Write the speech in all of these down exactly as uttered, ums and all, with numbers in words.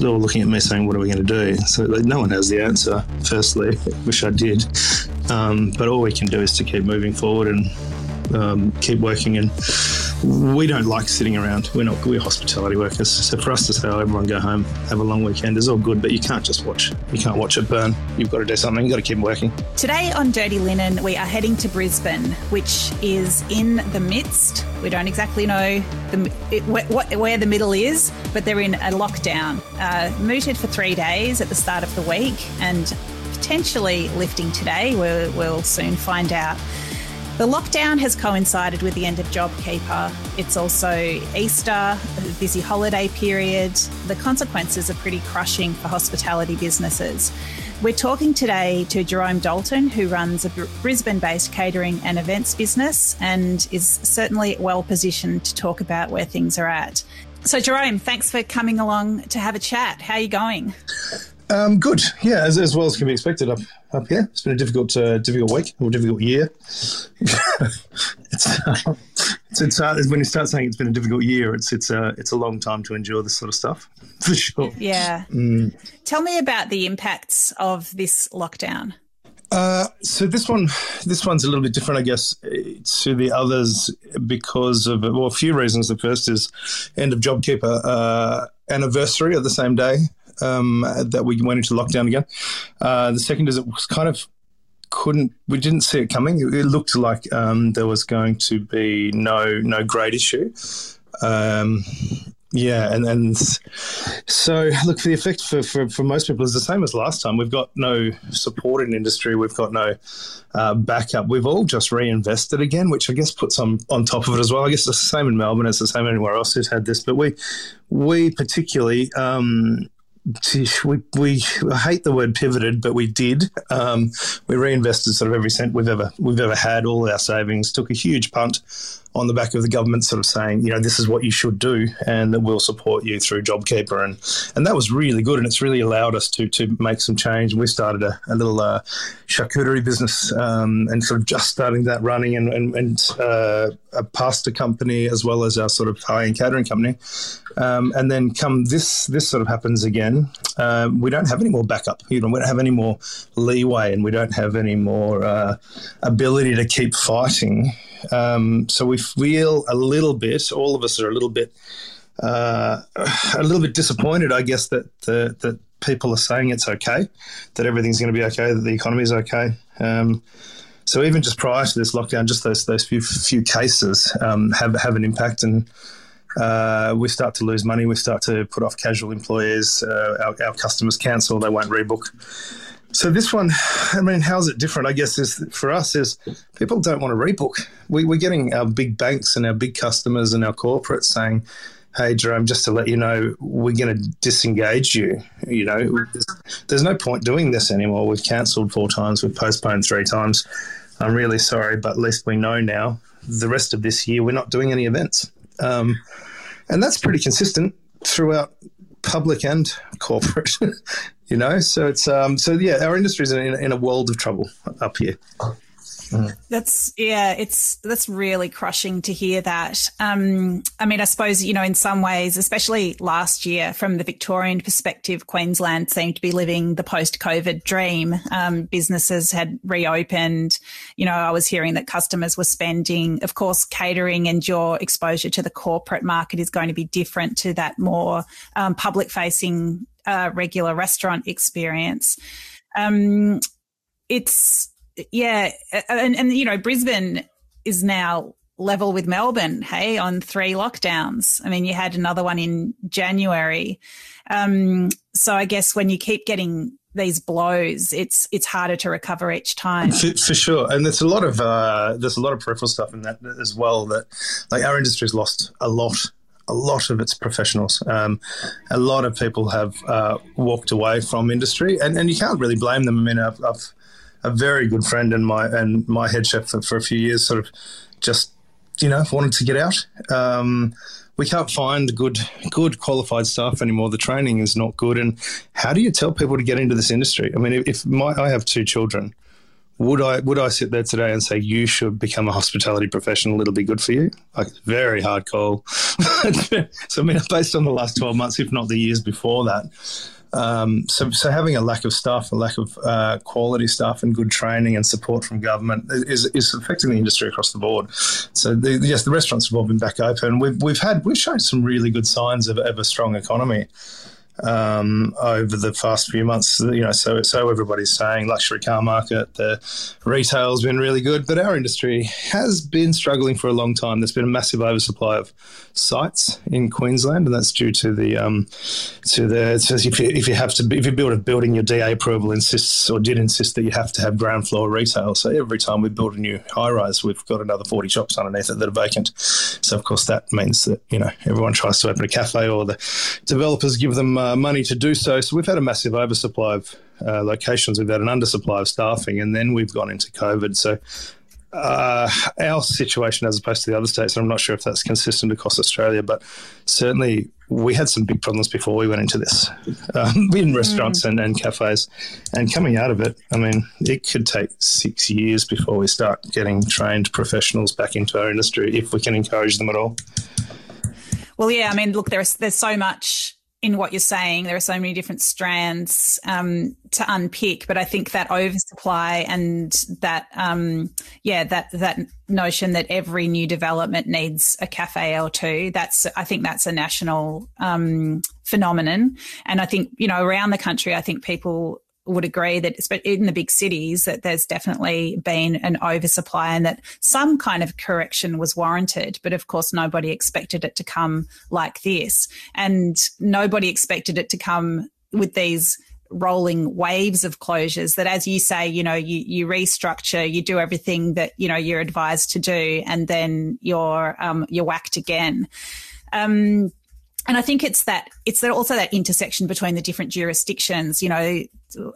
They're all looking at me saying, what are we going to do? So like, no one has the answer, firstly. Wish I did. Um, but all we can do is to keep moving forward and um, keep working. And we don't like sitting around. We're not we're hospitality workers. So for us to say, oh, everyone go home, have a long weekend is all good, but you can't just watch. You can't watch it burn. You've got to do something. You've got to keep working. Today on Dirty Linen, we are heading to Brisbane, which is in the midst. We don't exactly know the, it, wh- where the middle is, but they're in a lockdown. Uh, mooted for three days at the start of the week and potentially lifting today. We'll, we'll soon find out. The lockdown has coincided with the end of JobKeeper. It's also Easter, a busy holiday period. The consequences are pretty crushing for hospitality businesses. We're talking today to Jerome Dalton, who runs a Brisbane-based catering and events business and is certainly well positioned to talk about where things are at. So, Jerome, thanks for coming along to have a chat. How are you going? Um, good, yeah, as, as well as can be expected up up here. It's been a difficult uh, difficult week or difficult year. it's, uh, it's, it's uh, when you start saying it's been a difficult year, it's it's uh, it's a long time to endure this sort of stuff, for sure. Yeah. Mm. Tell me about the impacts of this lockdown. Uh, so this one, this one's a little bit different, I guess, to the others because of, well, a few reasons. The first is end of JobKeeper uh, anniversary of the same day. Um, that we went into lockdown again. Uh, the second is it was kind of couldn't we didn't see it coming. It, it looked like um, there was going to be no no great issue. Um, yeah, and, and so look, the effect for, for, for most people is the same as last time. We've got no support in industry. We've got no uh, backup. We've all just reinvested again, which I guess puts on on top of it as well. I guess it's the same in Melbourne. It's the same anywhere else who's had this, but we we particularly. Um, We, we I hate the word pivoted, but we did. Um, we reinvested sort of every cent we've ever we've ever had, all our savings, took a huge punt on the back of the government sort of saying, you know, this is what you should do and that we'll support you through JobKeeper. And, and that was really good and it's really allowed us to to make some change. We started a, a little uh, charcuterie business um, and sort of just starting that running and, and, and uh, a pasta company as well as our sort of high-end catering company. Um, and then come this this sort of happens again, uh, we don't have any more backup. You know, we don't have any more leeway and we don't have any more uh, ability to keep fighting. Um, so we feel a little bit, all of us are a little bit, uh, a little bit disappointed, I guess, that the, that people are saying it's okay, that everything's going to be okay, that the economy is okay. Um, so even just prior to this lockdown, just those those few few cases um, have have an impact, and uh, we start to lose money. We start to put off casual employees. Uh, our, our customers cancel; they won't rebook. So this one, I mean, how's it different? I guess is for us is people don't want to rebook. We, we're getting our big banks and our big customers and our corporates saying, hey, Jerome, just to let you know, we're going to disengage you. You know, there's no point doing this anymore. We've cancelled four times. We've postponed three times. I'm really sorry, but at least we know now the rest of this year we're not doing any events. Um, and that's pretty consistent throughout public and corporate, you know. So it's um, so yeah. Our industry is in, in a world of trouble up here. Mm. That's yeah. It's that's really crushing to hear that. Um, I mean, I suppose you know, in some ways, especially last year, from the Victorian perspective, Queensland seemed to be living the post-COVID dream. Um, businesses had reopened. You know, I was hearing that customers were spending. Of course, catering and your exposure to the corporate market is going to be different to that more um, public-facing. Uh, regular restaurant experience. Um, it's, yeah, and, and, you know, Brisbane is now level with Melbourne, hey, on three lockdowns. I mean, you had another one in January. Um, so I guess when you keep getting these blows, it's it's harder to recover each time. For, for sure, and there's a lot of uh, there's a lot of peripheral stuff in that as well. That like our industry's lost a lot. A lot of its professionals. Um, a lot of people have uh, walked away from industry, and, and you can't really blame them. I mean, I've, I've a very good friend and my and my head chef for, for a few years sort of just, you know, wanted to get out. Um, we can't find good good qualified staff anymore. The training is not good. And how do you tell people to get into this industry? I mean, if my I have two children. would I would I sit there today and say you should become a hospitality professional? It'll be good for you. Like, very hard call. So I mean, based on the last twelve months, if not the years before that. Um, so, so having a lack of staff, a lack of uh, quality staff, and good training and support from government is, is affecting the industry across the board. So, the, yes, the restaurants have all been back open. We've we've had we've shown some really good signs of, of a strong economy um, over the past few months. You know, so so everybody's saying luxury car market, the retail's been really good, but our industry has been struggling for a long time. There's been a massive oversupply of sites in Queensland, and that's due to the um, to the so if you if you have to if you build a building, your D A approval insists or did insist that you have to have ground floor retail. So every time we build a new high rise, we've got another forty shops underneath it that are vacant. So of course that means that you know everyone tries to open a cafe, or the developers give them uh, money to do so. So we've had a massive oversupply of uh, locations. We've had an undersupply of staffing, and then we've gone into COVID. So. Uh, our situation as opposed to the other states, and I'm not sure if that's consistent across Australia, but certainly we had some big problems before we went into this um, in restaurants mm. and, and cafes. And coming out of it, I mean, it could take six years before we start getting trained professionals back into our industry, if we can encourage them at all. Well, yeah, I mean, look, there's, there's so much in what you're saying. There are so many different strands um, to unpick, but I think that oversupply and that, um, yeah, that that notion that every new development needs a cafe or two, that's, I think that's a national um, phenomenon. And I think, you know, around the country, I think people would agree that in the big cities that there's definitely been an oversupply and that some kind of correction was warranted, but of course nobody expected it to come like this, and nobody expected it to come with these rolling waves of closures that, as you say, you know, you, you restructure, you do everything that, you know, you're advised to do, and then you're, um, you're whacked again. Um, And I think it's that it's that also that intersection between the different jurisdictions, you know,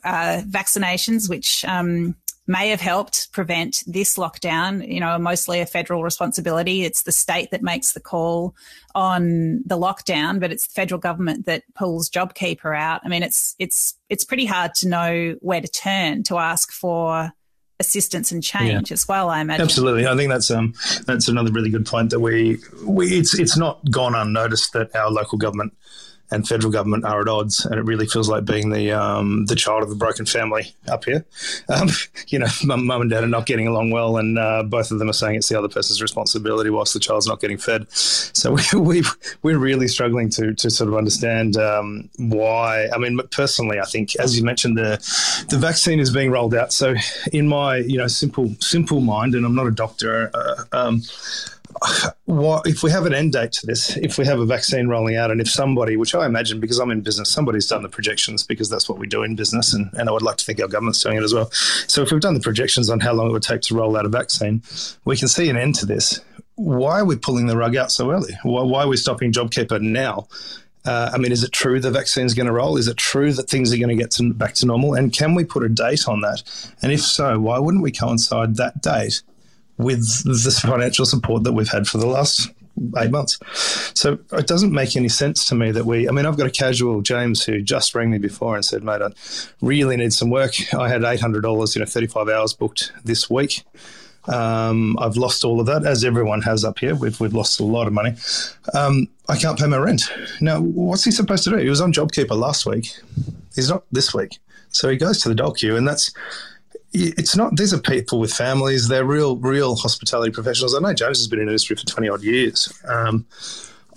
uh, vaccinations, which um, may have helped prevent this lockdown, you know, mostly a federal responsibility. It's the state that makes the call on the lockdown, but it's the federal government that pulls JobKeeper out. I mean, it's it's it's pretty hard to know where to turn to ask for assistance and change yeah. as well, I imagine. Absolutely. I think that's um that's another really good point that we we it's it's not gone unnoticed that our local government and federal government are at odds, and it really feels like being the um, the child of a broken family up here. Um, you know, mum and dad are not getting along well, and uh, both of them are saying it's the other person's responsibility whilst the child's not getting fed. So we, we, we're really struggling to to sort of understand um, why. I mean, personally, I think, as you mentioned, the the vaccine is being rolled out. So in my, you know, simple simple mind, and I'm not a doctor, uh, um What, if we have an end date to this, if we have a vaccine rolling out, and if somebody, which I imagine, because I'm in business, somebody's done the projections, because that's what we do in business, and, and I would like to think our government's doing it as well. So if we've done the projections on how long it would take to roll out a vaccine, we can see an end to this. Why are we pulling the rug out so early? Why, why are we stopping JobKeeper now? Uh, I mean, is it true the vaccine's going to roll? Is it true that things are going to get to, back to normal? And can we put a date on that? And if so, why wouldn't we coincide that date with this financial support that we've had for the last eight months? So it doesn't make any sense to me that we, I mean, I've got a casual, James, who just rang me before and said, mate, I really need some work. I had eight hundred dollars, you know, thirty-five hours booked this week. Um, I've lost all of that, as everyone has up here. We've we've lost a lot of money. Um, I can't pay my rent. Now, what's he supposed to do? He was on JobKeeper last week. He's not this week. So he goes to the dole queue, and that's, it's not, these are people with families. They're real, real hospitality professionals. I know James has been in the industry for twenty-odd years. Um,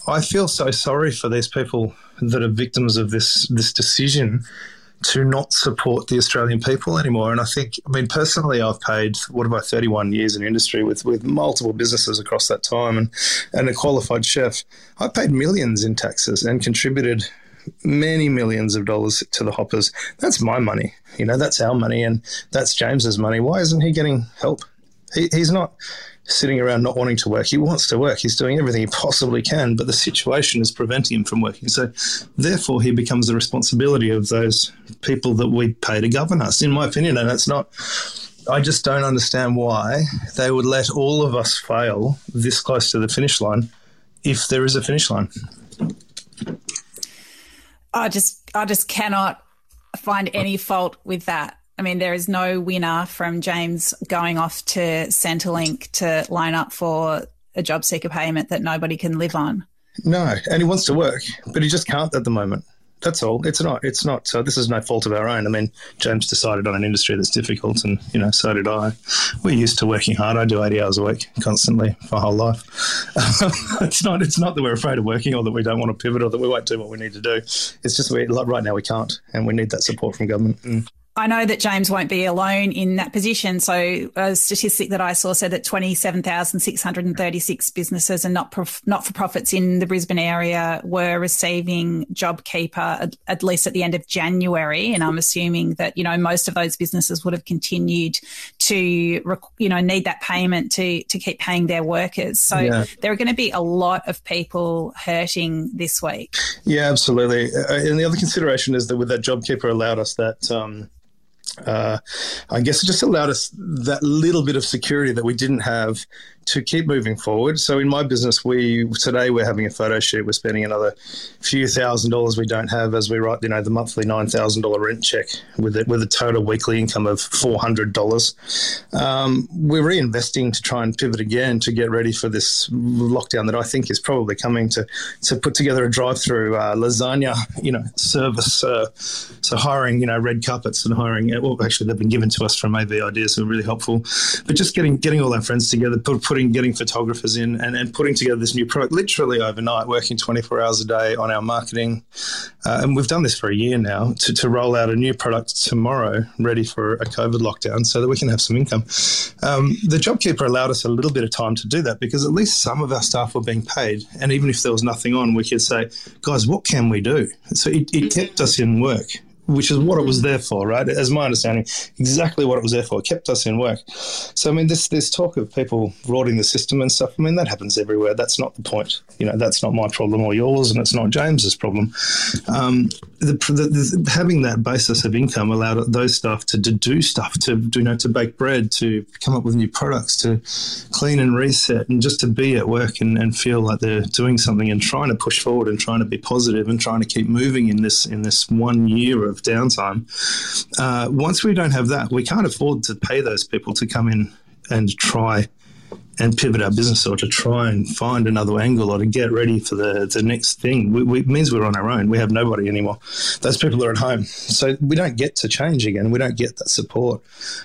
I feel so sorry for these people that are victims of this this decision to not support the Australian people anymore. And I think, I mean, personally, I've paid, what about thirty-one years in industry with, with multiple businesses across that time, and, and a qualified chef. I paid millions in taxes and contributed many millions of dollars to the hoppers. That's my money. You know, that's our money, and that's James's money. Why isn't he getting help? He, he's not sitting around not wanting to work. He wants to work. He's doing everything he possibly can, but the situation is preventing him from working. So therefore he becomes the responsibility of those people that we pay to govern us, in my opinion. And it's not, I just don't understand why they would let all of us fail this close to the finish line, if there is a finish line. I just I just cannot find any fault with that. I mean, there is no winner from James going off to Centrelink to line up for a job seeker payment that nobody can live on. No, and he wants to work, but he just can't at the moment. That's all. It's not. It's not. So this is no fault of our own. I mean, James decided on an industry that's difficult, and you know, so did I. We're used to working hard. I do eighty hours a week constantly for my whole life. it's not. It's not that we're afraid of working, or that we don't want to pivot, or that we won't do what we need to do. It's just we like, right now we can't, and we need that support from government. Mm. I know that James won't be alone in that position. So a statistic that I saw said that twenty-seven thousand six hundred thirty-six businesses and not prof- not-for-profits in the Brisbane area were receiving JobKeeper at, at least at the end of January. And I'm assuming that, you know, most of those businesses would have continued to, you know, need that payment to, to keep paying their workers. So yeah. There are going to be a lot of people hurting this week. Yeah, absolutely. And the other consideration is that with that JobKeeper allowed us that um, – Uh, I guess it just allowed us that little bit of security that we didn't have to keep moving forward. So in my business, we today we're having a photo shoot. We're spending another few thousand dollars we don't have as we write, you know, the monthly nine thousand dollar rent check with it with a total weekly income of four hundred dollars. Um, we're reinvesting to try and pivot again to get ready for this lockdown that I think is probably coming to to put together a drive through uh, lasagna, you know, service. Uh, so hiring, you know, red carpets and hiring. Well, actually, they've been given to us from A V Ideas, so really helpful. But just getting getting all our friends together, put, putting getting photographers in, and, and putting together this new product literally overnight, working twenty-four hours a day on our marketing. Uh, and we've done this for a year now to, to roll out a new product tomorrow, ready for a COVID lockdown, so that we can have some income. Um, the JobKeeper allowed us a little bit of time to do that because at least some of our staff were being paid, and even if there was nothing on, we could say, guys, what can we do? So it, it kept us in work, which is what it was there for, right? As my understanding, exactly what it was there for. It kept us in work. So, I mean, this this talk of people rorting the system and stuff, I mean, that happens everywhere. That's not the point. You know, that's not my problem or yours, and it's not James's problem. Um, the, the, the, having that basis of income allowed those staff to, to do stuff, to you know, to bake bread, to come up with new products, to clean and reset, and just to be at work and, and feel like they're doing something and trying to push forward and trying to be positive and trying to keep moving in this in this one year of downtime. Uh, once we don't have that, we can't afford to pay those people to come in and try and pivot our business or to try and find another angle or to get ready for the, the next thing. We, we, it means we're on our own. We have nobody anymore. Those people are at home. So we don't get to change again. We don't get that support.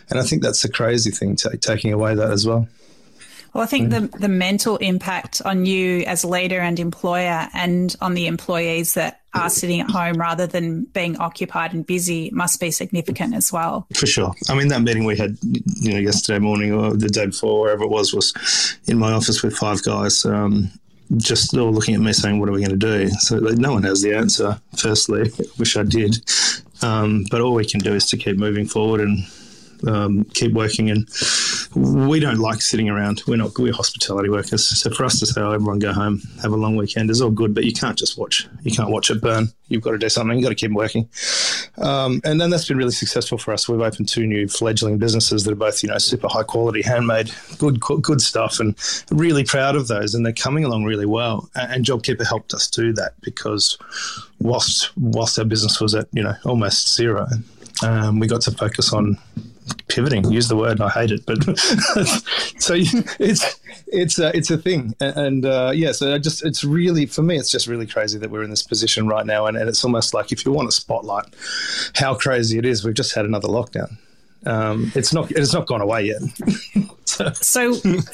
And I think that's the crazy thing, t- taking away that as well. Well, I think the, the mental impact on you as leader and employer and on the employees that are sitting at home rather than being occupied and busy must be significant as well. For sure. I mean, that meeting we had, you know, yesterday morning or the day before, wherever it was, was in my office with five guys. Um, just all looking at me saying, what are we going to do? So like, no one has the answer, firstly. I wish I did. Um, but all we can do is to keep moving forward and Um, keep working, and we don't like sitting around. We're not we're hospitality workers, so for us to say, "Oh, everyone go home, have a long weekend," is all good, but you can't just watch. You can't watch it burn. You've got to do something. You've got to keep working, um, and then that's been really successful for us. We've opened two new fledgling businesses that are both, you know, super high quality, handmade, good good stuff, and really proud of those. And they're coming along really well. And JobKeeper helped us do that because whilst whilst our business was at, you know, almost zero, um, we got to focus on pivoting. Use the word, I hate it, but so it's it's uh, it's a thing, and uh, yeah. So I just it's really for me, it's just really crazy that we're in this position right now, and, and it's almost like if you want to spotlight how crazy it is, we've just had another lockdown. Um, it's not it's not gone away yet. so, so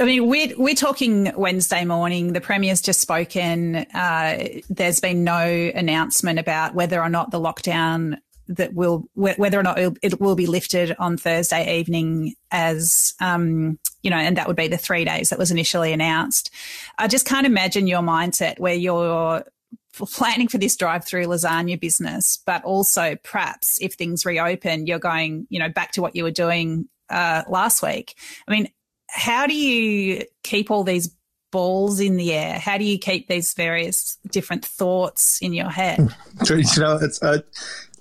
I mean, we're we're talking Wednesday morning. The Premier's just spoken. Uh, there's been no announcement about whether or not the lockdown. That will whether or not it will be lifted on Thursday evening, as um, you know, and that would be the three days that was initially announced. I just can't imagine your mindset where you're planning for this drive-through lasagna business, but also perhaps if things reopen, you're going, you know, back to what you were doing uh, last week. I mean, how do you keep all these balls in the air? How do you keep these various different thoughts in your head? You know, it's. Uh...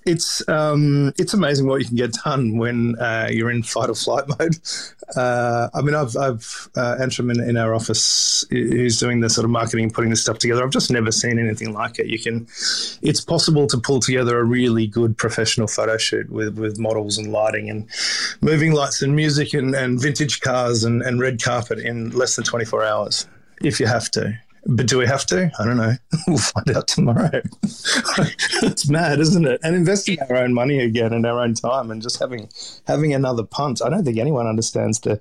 it's um, it's amazing what you can get done when uh, you're in fight or flight mode. Uh, I mean, I've, I've uh, Antrim in, in our office, who's doing the sort of marketing, putting this stuff together. I've just never seen anything like it. You can, it's possible to pull together a really good professional photo shoot with, with models and lighting and moving lights and music and, and vintage cars and, and red carpet in less than twenty-four hours if you have to. But do we have to? I don't know. We'll find out tomorrow. It's mad, isn't it? And investing our own money again and our own time and just having having another punt. I don't think anyone understands the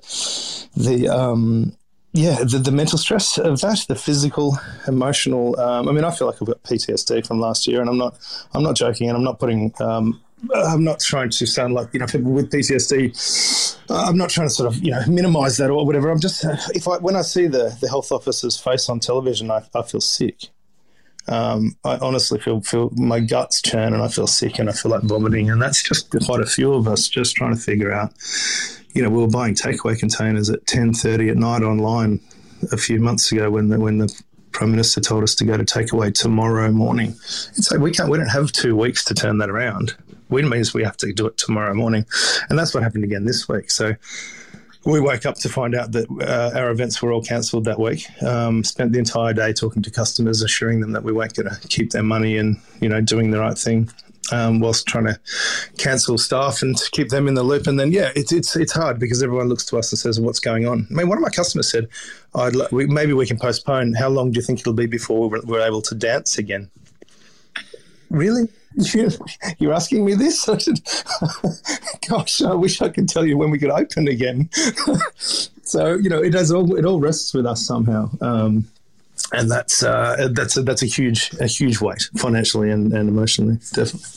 the um yeah the, the mental stress of that, the physical, emotional. Um, I mean, I feel like I've got P T S D from last year, and I'm not I'm not joking, and I'm not putting. Um, I'm not trying to sound like, you know, people with P T S D, I'm not trying to sort of, you know, minimise that or whatever. I'm just, if I, when I see the, the health officer's face on television, I, I feel sick. Um, I honestly feel, feel my guts churn and I feel sick and I feel like vomiting. And that's just quite a few of us just trying to figure out, you know, we were buying takeaway containers at ten thirty at night online a few months ago when the, when the, Prime Minister told us to go to takeaway tomorrow morning. It's like we can't. We don't have two weeks to turn that around. It means we have to do it tomorrow morning, and that's what happened again this week. So we woke up to find out that uh, our events were all cancelled that week. Um, spent the entire day talking to customers, assuring them that we weren't going to keep their money and, you know, doing the right thing, um, whilst trying to cancel staff and keep them in the loop. And then yeah, it's it's it's hard because everyone looks to us and says, "What's going on?" I mean, one of my customers said, I'd lo- we, maybe we can postpone. How long do you think it'll be before we're, we're able to dance again? Really? You're asking me this? I should, gosh, I wish I could tell you when we could open again. So, you know, it does all, it all rests with us somehow. Um, and that's uh, that's a, that's a huge a huge weight financially and, and emotionally, definitely.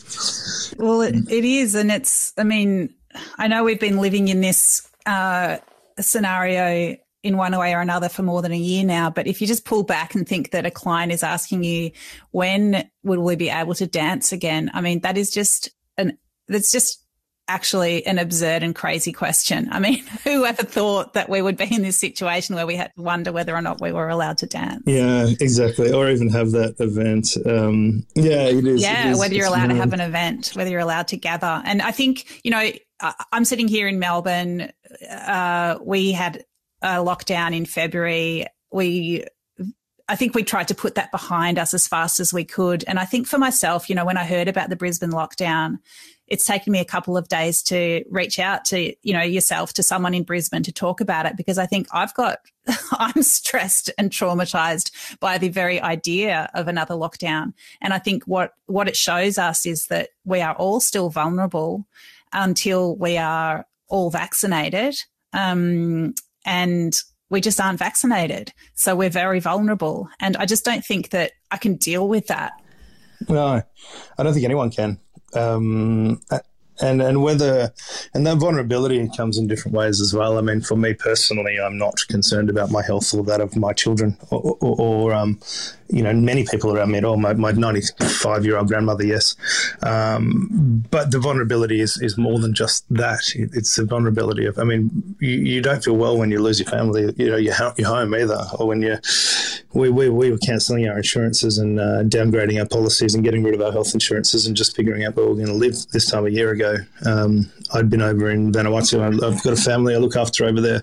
Well, it, it is. And it's, I mean, I know we've been living in this uh, scenario in one way or another for more than a year now. But if you just pull back and think that a client is asking you, when would we be able to dance again? I mean, that is just an, that's just actually an absurd and crazy question. I mean, who ever thought that we would be in this situation where we had to wonder whether or not we were allowed to dance? Yeah, exactly. Or even have that event. Um, yeah, it is. Yeah, it is, whether you're allowed to have an event, whether you're allowed to gather. And I think, you know, I'm sitting here in Melbourne. Uh, we had Uh, lockdown in February. We, I think we tried to put that behind us as fast as we could. And I think for myself, you know, when I heard about the Brisbane lockdown, it's taken me a couple of days to reach out to, you know, yourself, to someone in Brisbane to talk about it, because I think I've got, I'm stressed and traumatized by the very idea of another lockdown. And I think what, what it shows us is that we are all still vulnerable until we are all vaccinated. Um, And we just aren't vaccinated. So we're very vulnerable. And I just don't think that I can deal with that. No, I don't think anyone can. Um, and and whether, and that vulnerability comes in different ways as well. I mean, for me personally, I'm not concerned about my health or that of my children or, or, or um, you know, many people around me at all. My, my ninety-five-year-old grandmother, yes. Um, but the vulnerability is, is more than just that. It, it's the vulnerability of, I mean, you, you don't feel well when you lose your family, you know, your, your home either, or when you we, we, we were cancelling our insurances and uh, downgrading our policies and getting rid of our health insurances and just figuring out where we're going to live this time a year ago. Um, I'd been over in Vanuatu. I've got a family I look after over there,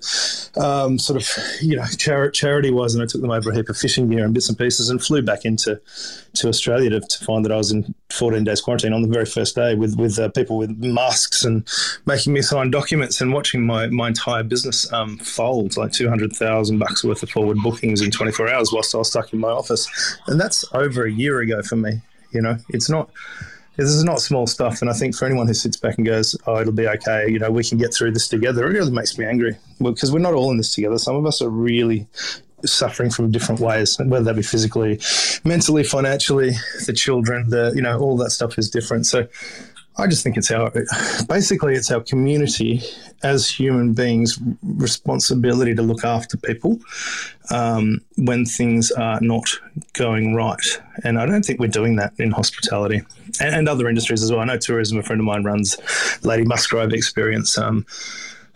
um, sort of, you know, char- charity-wise, and I took them over a heap of fishing gear and bits and pieces and flew back into to Australia to, to find that I was in fourteen days quarantine on the very first day with, with uh, people with masks and making me sign documents and watching my, my entire business um, fold, like two hundred thousand bucks worth of forward bookings in twenty-four hours whilst I was stuck in my office. And that's over a year ago for me. You know, it's not... This is not small stuff, and I think for anyone who sits back and goes, oh, it'll be okay, you know, we can get through this together, it really makes me angry because we're not all in this together. Some of us are really suffering from different ways, whether that be physically, mentally, financially, the children, the, you know, all that stuff is different. So I just think it's our, basically it's our community as human beings' responsibility to look after people um, when things are not going right. And I don't think we're doing that in hospitality and, and other industries as well. I know tourism, a friend of mine runs Lady Musgrave Experience, um,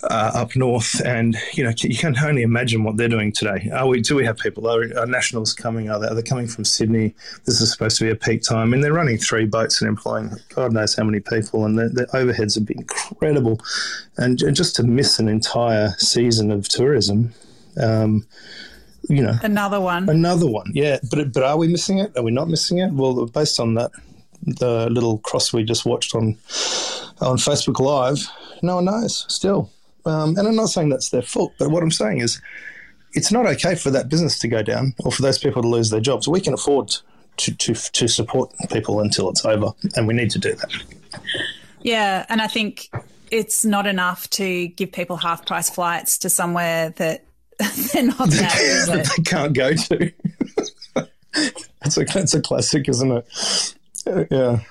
uh, up north, and you know, you can only imagine what they're doing today. Are we? Do we have people? Are, are nationals coming? Are they, are they coming from Sydney? This is supposed to be a peak time, and they're running three boats and employing God knows how many people, and their overheads would be incredible. And, and just to miss an entire season of tourism. Um, You know, another one, another one, yeah. But but are we missing it? Are we not missing it? Well, based on that, the little cross we just watched on on Facebook Live, no one knows still. Um, and I'm not saying that's their fault, but what I'm saying is, it's not okay for that business to go down or for those people to lose their jobs. We can afford to to to support people until it's over, and we need to do that. Yeah, and I think it's not enough to give people half price flights to somewhere that. They're not that, is it? They can't go to. That's a that's a classic, isn't it? Yeah, uh,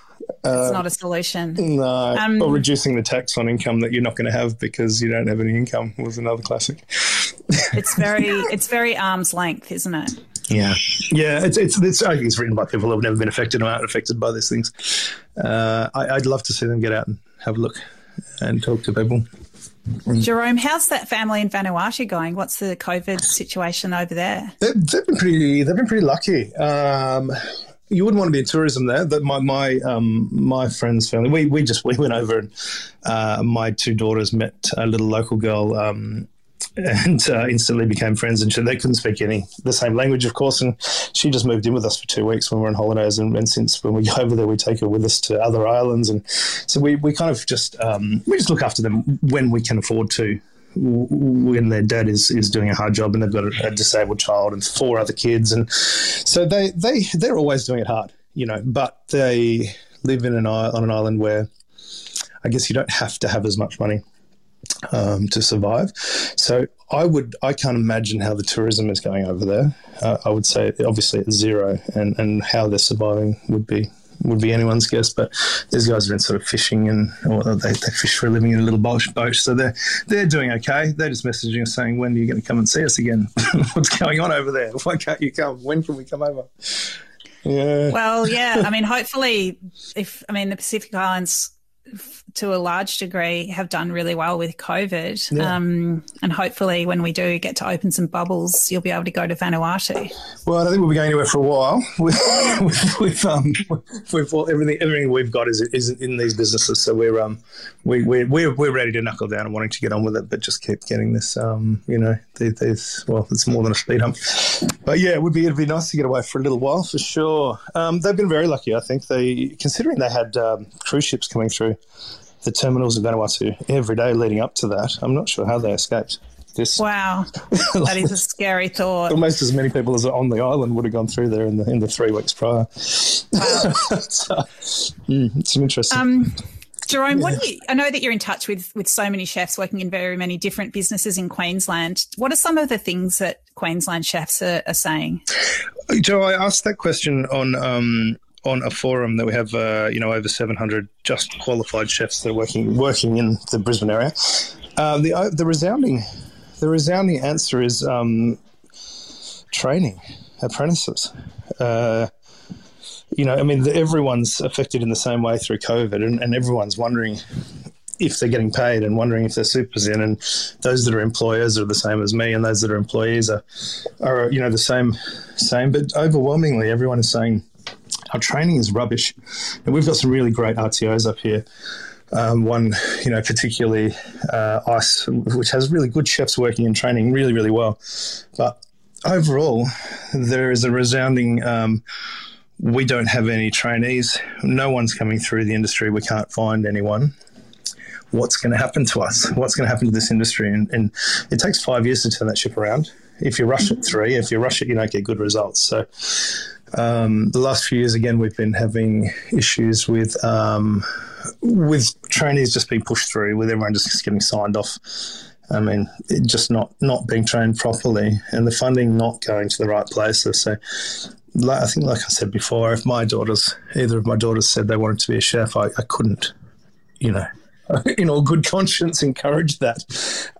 it's not a solution. No, um, or reducing the tax on income that you're not going to have because you don't have any income was another classic. It's very it's very arm's length, isn't it? Yeah, yeah. It's it's it's. I think it's written by people who've never been affected or aren't affected by these things. Uh, I, I'd love to see them get out and have a look and talk to people. Jerome, how's that family in Vanuatu going? What's the COVID situation over there? They've, they've been pretty. They've been pretty lucky. Um, you wouldn't want to be in tourism there. That my my um, my friend's family. We we just we went over and uh, my two daughters met a little local girl. Um, And uh, instantly became friends, and she, they couldn't speak any the same language, of course. And she just moved in with us for two weeks when we were on holidays, and, and since when we go over there, we take her with us to other islands, and so we, we kind of just um, we just look after them when we can afford to. When their dad is, is doing a hard job, and they've got a, a disabled child and four other kids, and so they they they're always doing it hard, you know. But they live in an on an island where I guess you don't have to have as much money. Um, to survive. So I would, I can't imagine how the tourism is going over there. Uh, I would say obviously it's zero, and, and how they're surviving would be would be anyone's guess. But these guys have been sort of fishing, and or they, they fish for a living in a little boat. So they're, they're doing okay. They're just messaging us saying, when are you going to come and see us again? What's going on over there? Why can't you come? When can we come over? Yeah. Well, yeah, I mean, hopefully if, I mean, the Pacific Islands to a large degree have done really well with COVID. Yeah. Um, and hopefully when we do get to open some bubbles, you'll be able to go to Vanuatu. Well, I don't think we'll be going anywhere for a while. We've, we've, um, we've all, everything, everything we've got is, is in these businesses. So we're, um, we, we, we're, we're ready to knuckle down and wanting to get on with it, but just keep getting this, um, you know, these, well, it's more than a speed hump, but yeah, it would be, it'd be nice to get away for a little while for sure. Um, they've been very lucky. I think they, considering they had, um, cruise ships coming through the terminals of Vanuatu every day leading up to that. I'm not sure how they escaped this. Wow, that is a scary thought. Almost as many people as are on the island would have gone through there in the in the three weeks prior. Wow. so, mm, it's interesting. Um, Jerome, yeah. what do you, I know that you're in touch with with so many chefs working in very many different businesses in Queensland. What are some of the things that Queensland chefs are, are saying? Joe, I asked that question on um, on a forum that we have, uh, you know, over seven hundred just qualified chefs that are working working in the Brisbane area. Uh, the the resounding the resounding answer is um, training apprentices. Uh, you know, I mean, the, everyone's affected in the same way through COVID, and, and everyone's wondering if they're getting paid and wondering if their super's in, and those that are employers are the same as me, and those that are employees are, are you know, the same same. But overwhelmingly, everyone is saying, our training is rubbish. And we've got some really great R T Os up here. Um, one, you know, particularly uh, ICE, which has really good chefs working and training really, really well. But overall, there is a resounding, um, we don't have any trainees. No one's coming through the industry. We can't find anyone. What's going to happen to us? What's going to happen to this industry? And, and it takes five years to turn that ship around. If you rush it three, if you rush it, you don't get good results. So... Um, the last few years, again, we've been having issues with um, with trainees just being pushed through, with everyone just getting signed off. I mean, it just not, not being trained properly, and the funding not going to the right places. So like, I think, like I said before, if my daughters, either of my daughters said they wanted to be a chef, I, I couldn't, you know, in all good conscience encourage that.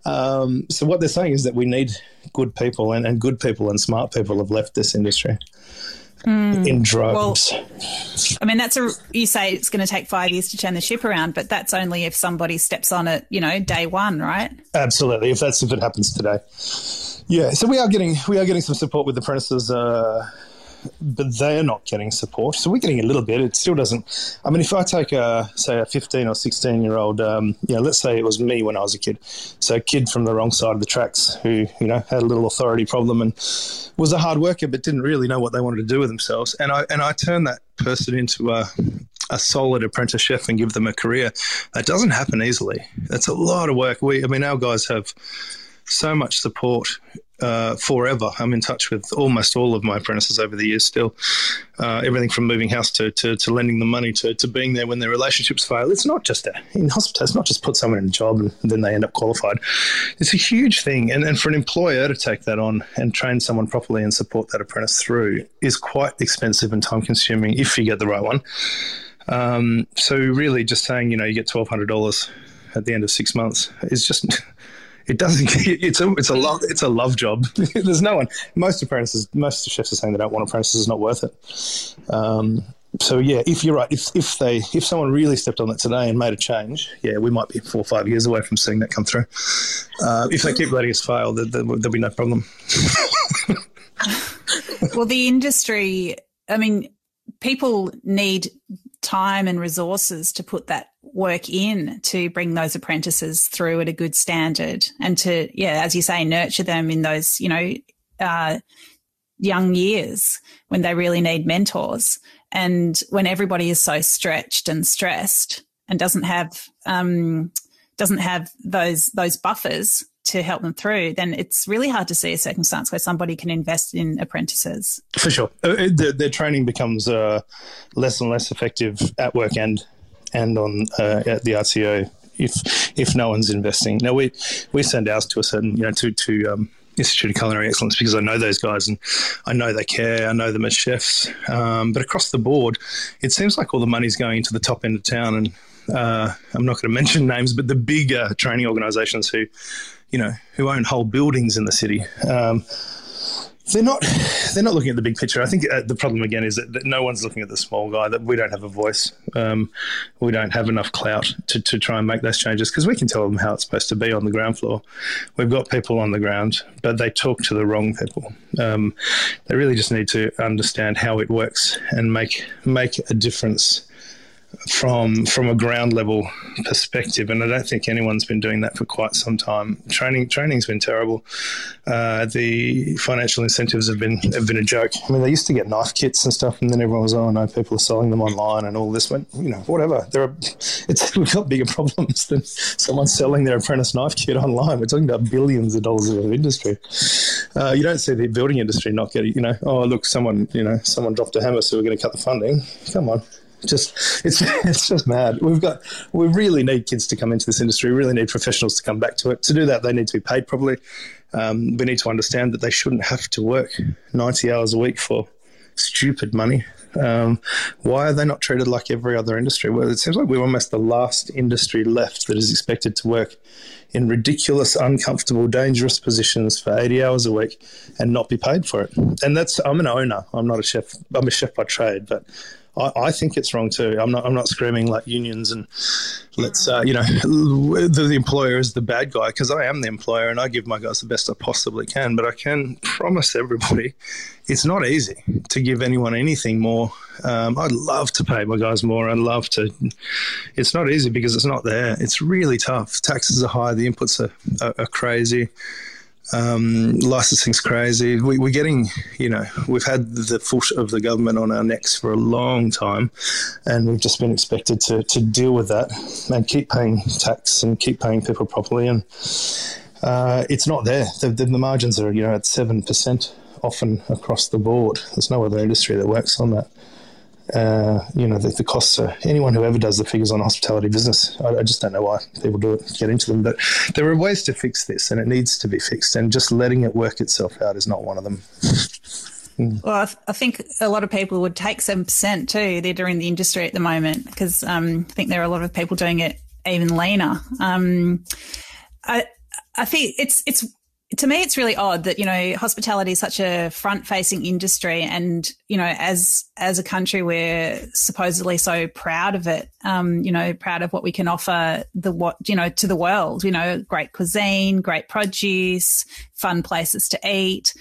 Um, so what they're saying is that we need good people, and, and good people and smart people have left this industry. mm. in droves. Well, I mean, that's a, you say it's going to take five years to turn the ship around, but that's only if somebody steps on it, you know, day one, right? Absolutely. If that's, if it happens today. Yeah. So we are getting, we are getting some support with the apprentices, uh, but they are not getting support. So we're getting a little bit. It still doesn't. I mean, if I take a, say a fifteen or sixteen year old, um, you know, let's say it was me when I was a kid. So a kid from the wrong side of the tracks who, you know, had a little authority problem and was a hard worker, but didn't really know what they wanted to do with themselves. And I, and I turned that person into a, a solid apprentice chef and give them a career. That doesn't happen easily. That's a lot of work. We, I mean, our guys have so much support uh forever. I'm in touch with almost all of my apprentices over the years still. Uh, everything from moving house to, to, to lending them money to, to being there when their relationships fail. It's not just a, in hospital, it's not just put someone in a job and then they end up qualified. It's a huge thing. And, and for an employer to take that on and train someone properly and support that apprentice through is quite expensive and time consuming if you get the right one. Um, so really just saying, you know, you get twelve hundred dollars at the end of six months is just... It doesn't. It's a. It's a love. It's a love job. There's no one. Most apprentices, most chefs are saying they don't want apprentices. It's not worth it. Um, so yeah, if you're right, if if they, if someone really stepped on it today and made a change, yeah, we might be four or five years away from seeing that come through. Uh, if they keep letting us fail, there, there, there'll be no problem. Well, the industry. I mean, people need time and resources to put that work in to bring those apprentices through at a good standard and to, yeah, as you say, nurture them in those, you know, uh, young years when they really need mentors and when everybody is so stretched and stressed and doesn't have um, doesn't have those those buffers to help them through, then it's really hard to see a circumstance where somebody can invest in apprentices. For sure. Their, their training becomes uh, less and less effective at work and and on uh, at the R T O if if no one's investing. Now, we, we send ours to a certain, you know, to, to um, Institute of Culinary Excellence because I know those guys and I know they care, I know them as chefs. Um, but across the board, it seems like all the money's going to the top end of town and uh, I'm not going to mention names, but the bigger training organisations who, you know, who own whole buildings in the city. Um, they're not they're not looking at the big picture. I think uh, the problem, again, is that, that no one's looking at the small guy, that we don't have a voice. Um, we don't have enough clout to, to try and make those changes because we can tell them how it's supposed to be on the ground floor. We've got people on the ground, but they talk to the wrong people. Um, they really just need to understand how it works and make make a difference from from a ground level perspective, and I don't think anyone's been doing that for quite some time. Training training's been terrible. Uh, the financial incentives have been have been a joke. I mean, they used to get knife kits and stuff, and then everyone was, oh no, people are selling them online and all this. Went, you know, whatever. There are, it's we've got bigger problems than someone selling their apprentice knife kit online. We're talking about billions of dollars of industry. Uh, you don't see the building industry not getting, you know, oh look, someone, you know, someone dropped a hammer, so we're going to cut the funding. Come on. Just it's it's just mad. We've got we really need kids to come into this industry. We really need professionals to come back to it. To do that, they need to be paid properly. Um, we need to understand that they shouldn't have to work ninety hours a week for stupid money. Um, why are they not treated like every other industry? Well, it seems like we're almost the last industry left that is expected to work in ridiculous, uncomfortable, dangerous positions for eighty hours a week and not be paid for it. And that's I'm an owner. I'm not a chef. I'm a chef by trade, but I, I think it's wrong too. I'm not. I'm not screaming like unions and let's. Uh, you know, the, the employer is the bad guy because I am the employer and I give my guys the best I possibly can. But I can promise everybody, it's not easy to give anyone anything more. Um, I'd love to pay my guys more. I'd love to. It's not easy because it's not there. It's really tough. Taxes are high. The inputs are are, are crazy. Um, licensing's crazy. We, we're getting, you know, we've had the foot of the government on our necks for a long time, and we've just been expected to, to deal with that and keep paying tax and keep paying people properly. And uh, it's not there. The, the, the margins are, you know, at seven percent often across the board. There's no other industry that works on that. Uh, you know, the, the costs are, anyone who ever does the figures on hospitality business, I, I just don't know why people do it, get into them. But there are ways to fix this and it needs to be fixed, and just letting it work itself out is not one of them. mm. Well, I, th- I think a lot of people would take seven percent too. They're doing the industry at the moment because um, I think there are a lot of people doing it even leaner. Um, I I think it's it's to me, it's really odd that, you know, hospitality is such a front-facing industry and, you know, as as a country, we're supposedly so proud of it, um, you know, proud of what we can offer the what you know to the world, you know, great cuisine, great produce, fun places to eat.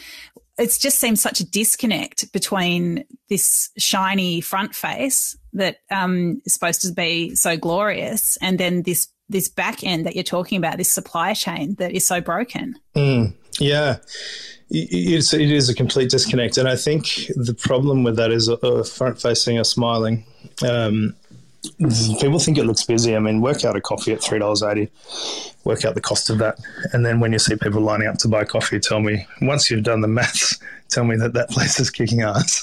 It just seems such a disconnect between this shiny front face that um, is supposed to be so glorious and then this this back end that you're talking about, this supply chain that is so broken. Mm, yeah, it's, it is a complete disconnect. And I think the problem with that is uh, front-facing or smiling. Um, people think it looks busy. I mean, work out a coffee at three dollars eighty, work out the cost of that. And then when you see people lining up to buy coffee, tell me, once you've done the maths, tell me that that place is kicking ass.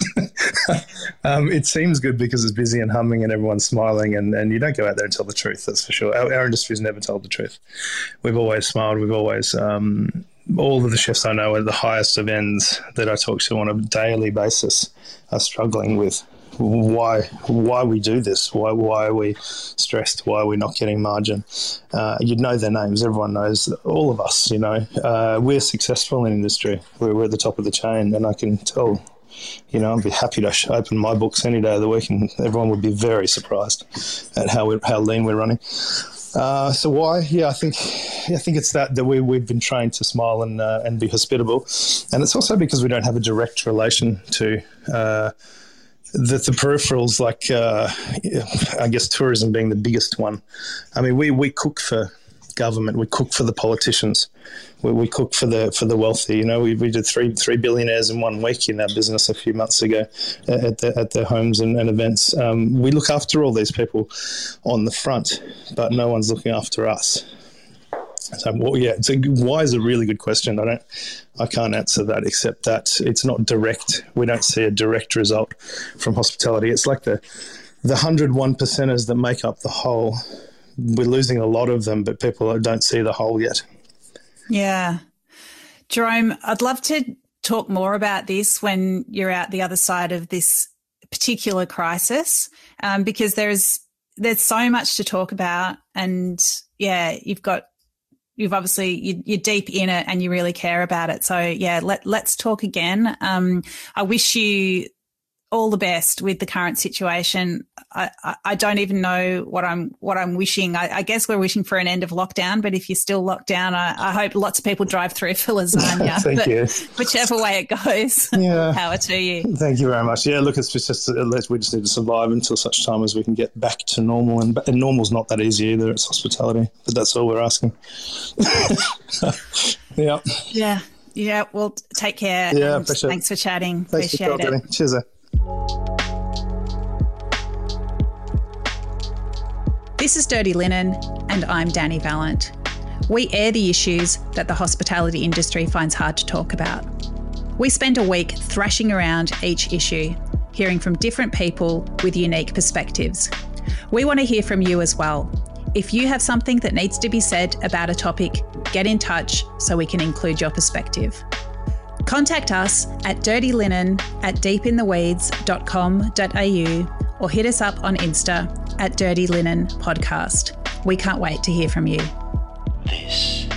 um, it seems good because it's busy and humming and everyone's smiling and, and you don't go out there and tell the truth, that's for sure. Our, our industry's never told the truth. We've always smiled. We've always, um, all of the chefs I know at the highest of ends that I talk to on a daily basis are struggling with why why we do this, why why are we stressed, why are we not getting margin. Uh, you'd know their names, everyone knows, all of us, you know. Uh, we're successful in industry, we're, we're at the top of the chain, and I can tell, you know, I'd be happy to open my books any day of the week and everyone would be very surprised at how we, how lean we're running. Uh, so why? Yeah, I think I think it's that that we we've been trained to smile and uh, and be hospitable, and it's also because we don't have a direct relation to uh, the, the peripherals, like uh, I guess tourism being the biggest one. I mean, we we cook for government, we cook for the politicians, we, we cook for the for the wealthy. You know, we, we did three three billionaires in one week in our business a few months ago at the, at their homes and, and events. Um, we look after all these people on the front, but no one's looking after us. So well, yeah, so why is a really good question. I don't, I can't answer that except that it's not direct. We don't see a direct result from hospitality. It's like the the hundred one percenters that make up the whole. We're losing a lot of them, but people don't see the whole yet. Yeah. Jerome, I'd love to talk more about this when you're out the other side of this particular crisis, um, because there's there's so much to talk about, and, yeah, you've got you've obviously you, you're deep in it and you really care about it. So, yeah, let, let's talk again. Um, I wish you all the best with the current situation. I, I, I don't even know what I'm what I'm wishing. I, I guess we're wishing for an end of lockdown, but if you're still locked down, I, I hope lots of people drive through for lasagna. Thank but you. Whichever way it goes, yeah. Power to you. Thank you very much. Yeah, look, it's just we just need to survive until such time as we can get back to normal, and, and normal's not that easy either. It's hospitality, but that's all we're asking. yeah. Yeah. Yeah. Well, take care. Yeah. And thanks for chatting. Thanks appreciate for it. Chatting. Cheers. This is Dirty Linen, and I'm Danny Vallant. We air the issues that the hospitality industry finds hard to talk about. We spend a week thrashing around each issue, hearing from different people with unique perspectives. We want to hear from you as well. If you have something that needs to be said about a topic, get in touch so we can include your perspective. Contact us at dirty linen at deep in the weeds dot com dot a u or hit us up on Insta at Dirty Linen Podcast. We can't wait to hear from you. This